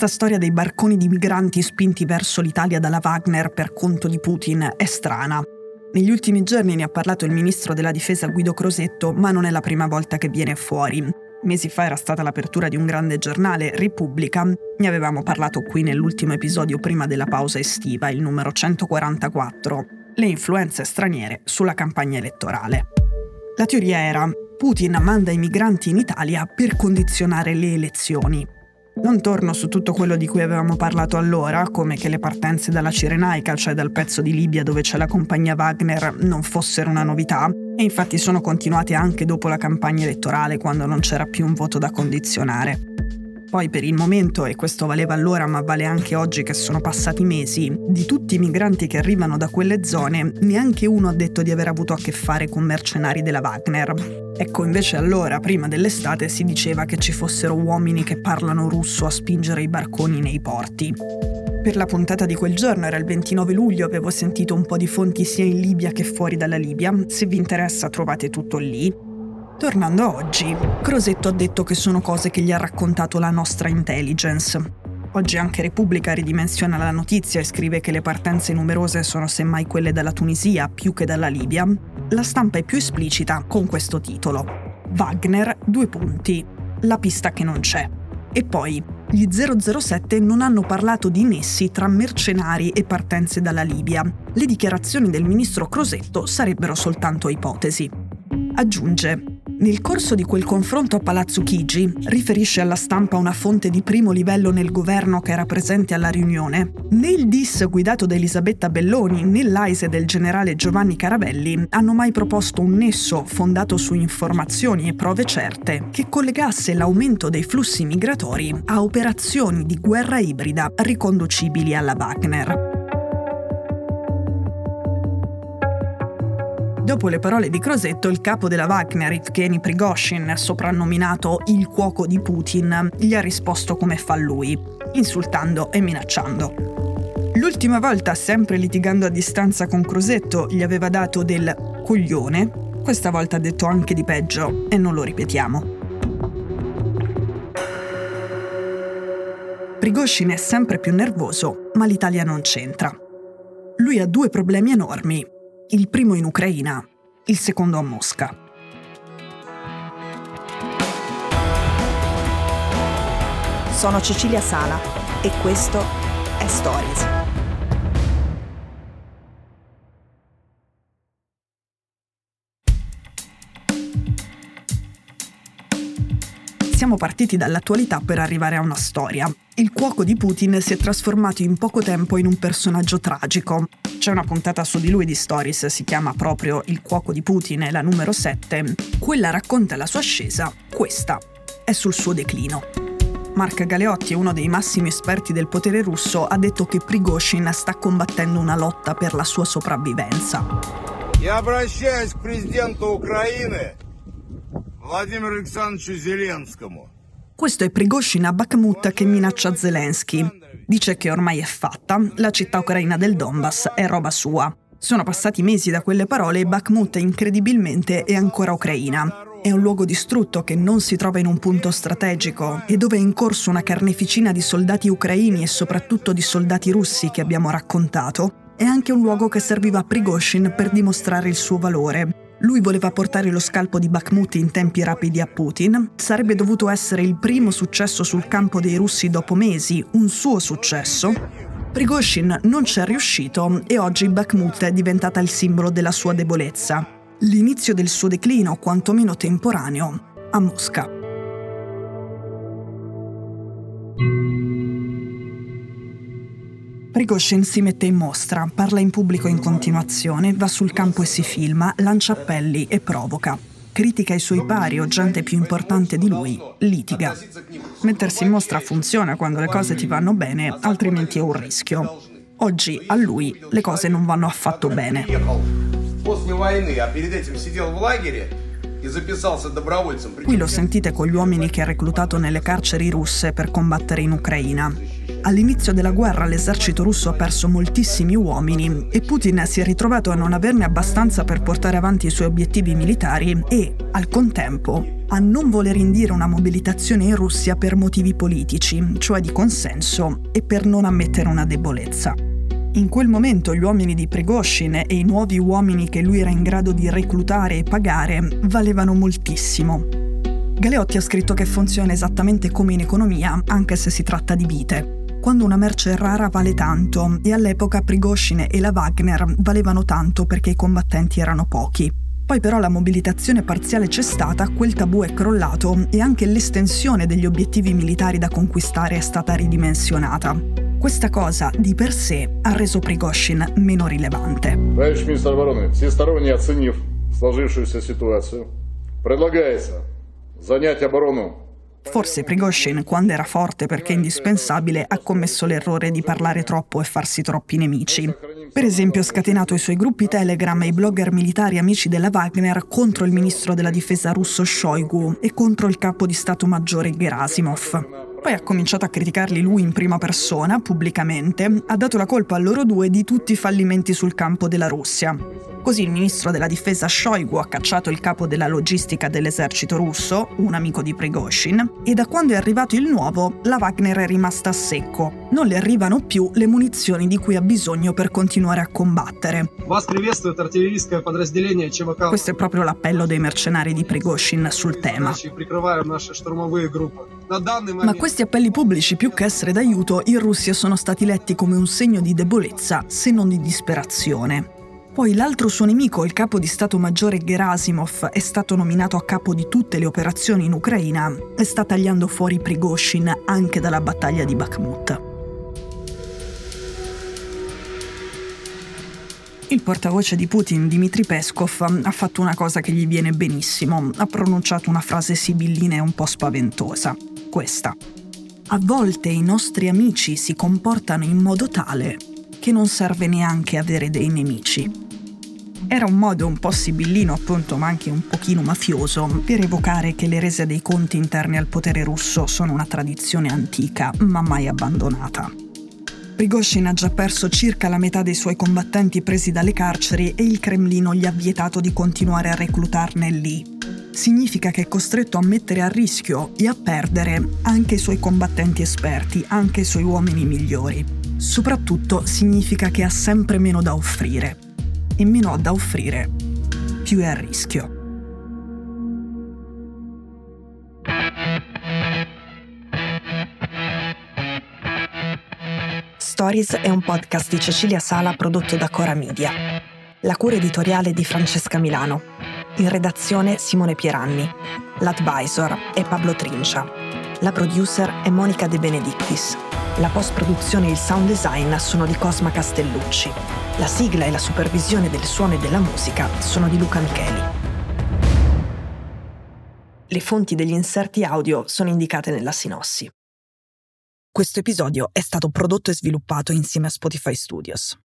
Questa storia dei barconi di migranti spinti verso l'Italia dalla Wagner per conto di Putin è strana. Negli ultimi giorni ne ha parlato il ministro della difesa Guido Crosetto, ma non è la prima volta che viene fuori. Mesi fa era stata l'apertura di un grande giornale, Repubblica, ne avevamo parlato qui nell'ultimo episodio prima della pausa estiva, il numero 144, le influenze straniere sulla campagna elettorale. La teoria era: Putin manda i migranti in Italia per condizionare le elezioni. Non torno su tutto quello di cui avevamo parlato allora, come che le partenze dalla Cirenaica, cioè dal pezzo di Libia dove c'è la compagnia Wagner, non fossero una novità, e infatti sono continuate anche dopo la campagna elettorale, quando non c'era più un voto da condizionare. Poi per il momento, e questo valeva allora ma vale anche oggi che sono passati mesi, di tutti i migranti che arrivano da quelle zone, neanche uno ha detto di aver avuto a che fare con mercenari della Wagner. Ecco, invece allora, prima dell'estate, si diceva che ci fossero uomini che parlano russo a spingere i barconi nei porti. Per la puntata di quel giorno, era il 29 luglio, avevo sentito un po' di fonti sia in Libia che fuori dalla Libia. Se vi interessa trovate tutto lì. Tornando a oggi, Crosetto ha detto che sono cose che gli ha raccontato la nostra intelligence. Oggi anche Repubblica ridimensiona la notizia e scrive che le partenze numerose sono semmai quelle dalla Tunisia più che dalla Libia. La stampa è più esplicita con questo titolo: Wagner, : la pista che non c'è. E poi, gli 007 non hanno parlato di nessi tra mercenari e partenze dalla Libia. Le dichiarazioni del ministro Crosetto sarebbero soltanto ipotesi. Aggiunge: nel corso di quel confronto a Palazzo Chigi, riferisce alla stampa una fonte di primo livello nel governo che era presente alla riunione, né il DIS guidato da Elisabetta Belloni né l'AISE del generale Giovanni Carabelli hanno mai proposto un nesso fondato su informazioni e prove certe che collegasse l'aumento dei flussi migratori a operazioni di guerra ibrida riconducibili alla Wagner. Dopo le parole di Crosetto, il capo della Wagner, Yevgeny Prigozhin, soprannominato il cuoco di Putin, gli ha risposto come fa lui, insultando e minacciando. L'ultima volta, sempre litigando a distanza con Crosetto, gli aveva dato del coglione, questa volta ha detto anche di peggio e non lo ripetiamo. Prigozhin è sempre più nervoso, ma l'Italia non c'entra. Lui ha due problemi enormi. Il primo in Ucraina, il secondo a Mosca. Sono Cecilia Sala e questo è Stories. Siamo partiti dall'attualità per arrivare a una storia. Il cuoco di Putin si è trasformato in poco tempo in un personaggio tragico. C'è una puntata su di lui di Stories, si chiama proprio Il cuoco di Putin, è la numero 7. Quella racconta la sua ascesa, questa è sul suo declino. Mark Galeotti, uno dei massimi esperti del potere russo, ha detto che Prigozhin sta combattendo una lotta per la sua sopravvivenza. Я обращаюсь к президенту Украины Владимиру Александровичу Зеленскому. Questo è Prigozhin a Bakhmut che minaccia Zelensky. Dice che ormai è fatta, la città ucraina del Donbass è roba sua. Sono passati mesi da quelle parole e Bakhmut incredibilmente è ancora ucraina. È un luogo distrutto che non si trova in un punto strategico e dove è in corso una carneficina di soldati ucraini e soprattutto di soldati russi che abbiamo raccontato. È anche un luogo che serviva a Prigozhin per dimostrare il suo valore. Lui voleva portare lo scalpo di Bakhmut in tempi rapidi a Putin. Sarebbe dovuto essere il primo successo sul campo dei russi dopo mesi, un suo successo. Prigozhin non ci è riuscito e oggi Bakhmut è diventata il simbolo della sua debolezza. L'inizio del suo declino, quantomeno temporaneo, a Mosca. Prigozhin si mette in mostra, parla in pubblico in continuazione, va sul campo e si filma, lancia appelli e provoca. Critica i suoi pari o gente più importante di lui, litiga. Mettersi in mostra funziona quando le cose ti vanno bene, altrimenti è un rischio. Oggi, a lui, le cose non vanno affatto bene. Qui lo sentite con gli uomini che ha reclutato nelle carceri russe per combattere in Ucraina. All'inizio della guerra l'esercito russo ha perso moltissimi uomini e Putin si è ritrovato a non averne abbastanza per portare avanti i suoi obiettivi militari e, al contempo, a non voler indire una mobilitazione in Russia per motivi politici, cioè di consenso, e per non ammettere una debolezza. In quel momento gli uomini di Prigozhin e i nuovi uomini che lui era in grado di reclutare e pagare valevano moltissimo. Galeotti ha scritto che funziona esattamente come in economia, anche se si tratta di vite. Quando una merce rara vale tanto, e all'epoca Prigozhin e la Wagner valevano tanto perché i combattenti erano pochi. Poi però la mobilitazione parziale c'è stata, quel tabù è crollato e anche l'estensione degli obiettivi militari da conquistare è stata ridimensionata. Questa cosa, di per sé, ha reso Prigozhin meno rilevante. Товарищ министр обороны, всесторонне оценив сложившуюся ситуацию, предлагается занять оборону. Forse Prigozhin, quando era forte perché indispensabile, ha commesso l'errore di parlare troppo e farsi troppi nemici. Per esempio ha scatenato i suoi gruppi Telegram e i blogger militari amici della Wagner contro il ministro della difesa russo Shoigu e contro il capo di stato maggiore Gerasimov. Poi ha cominciato a criticarli lui in prima persona, pubblicamente, ha dato la colpa a loro due di tutti i fallimenti sul campo della Russia. Così il ministro della difesa Shoigu ha cacciato il capo della logistica dell'esercito russo, un amico di Prigozhin, e da quando è arrivato il nuovo, la Wagner è rimasta a secco. Non le arrivano più le munizioni di cui ha bisogno per continuare a combattere. Questo è proprio l'appello dei mercenari di Prigozhin sul tema. Ma questi appelli pubblici, più che essere d'aiuto, in Russia sono stati letti come un segno di debolezza, se non di disperazione. Poi l'altro suo nemico, il capo di Stato Maggiore Gerasimov, è stato nominato a capo di tutte le operazioni in Ucraina e sta tagliando fuori Prigozhin anche dalla battaglia di Bakhmut. Il portavoce di Putin, Dmitry Peskov, ha fatto una cosa che gli viene benissimo. Ha pronunciato una frase sibillina e un po' spaventosa. Questa. A volte i nostri amici si comportano in modo tale che non serve neanche avere dei nemici. Era un modo un po' sibillino, appunto, ma anche un pochino mafioso, per evocare che le rese dei conti interni al potere russo sono una tradizione antica, ma mai abbandonata. Prigozhin ha già perso circa la metà dei suoi combattenti presi dalle carceri e il Cremlino gli ha vietato di continuare a reclutarne lì. Significa che è costretto a mettere a rischio e a perdere anche i suoi combattenti esperti, anche i suoi uomini migliori. Soprattutto significa che ha sempre meno da offrire. E meno ha da offrire, più è a rischio. Stories è un podcast di Cecilia Sala prodotto da Cora Media. La cura editoriale di Francesca Milano. In redazione Simone Pieranni, l'advisor è Pablo Trincia, la producer è Monica De Benedictis, la post-produzione e il sound design sono di Cosma Castellucci, la sigla e la supervisione del suono e della musica sono di Luca Micheli. Le fonti degli inserti audio sono indicate nella sinossi. Questo episodio è stato prodotto e sviluppato insieme a Spotify Studios.